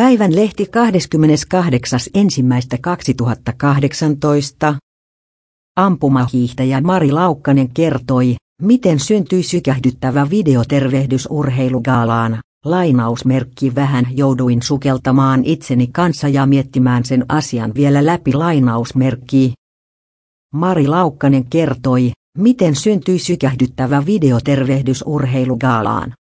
Päivän lehti 28.1.2018. Ampumahiihtäjä Mari Laukkanen kertoi, miten syntyi sykähdyttävä videotervehdys urheilugaalaan. Vähän jouduin sukeltamaan itseni kanssa ja miettimään sen asian vielä läpi. Mari Laukkanen kertoi, miten syntyi sykähdyttävä videotervehdys urheilugaalaan.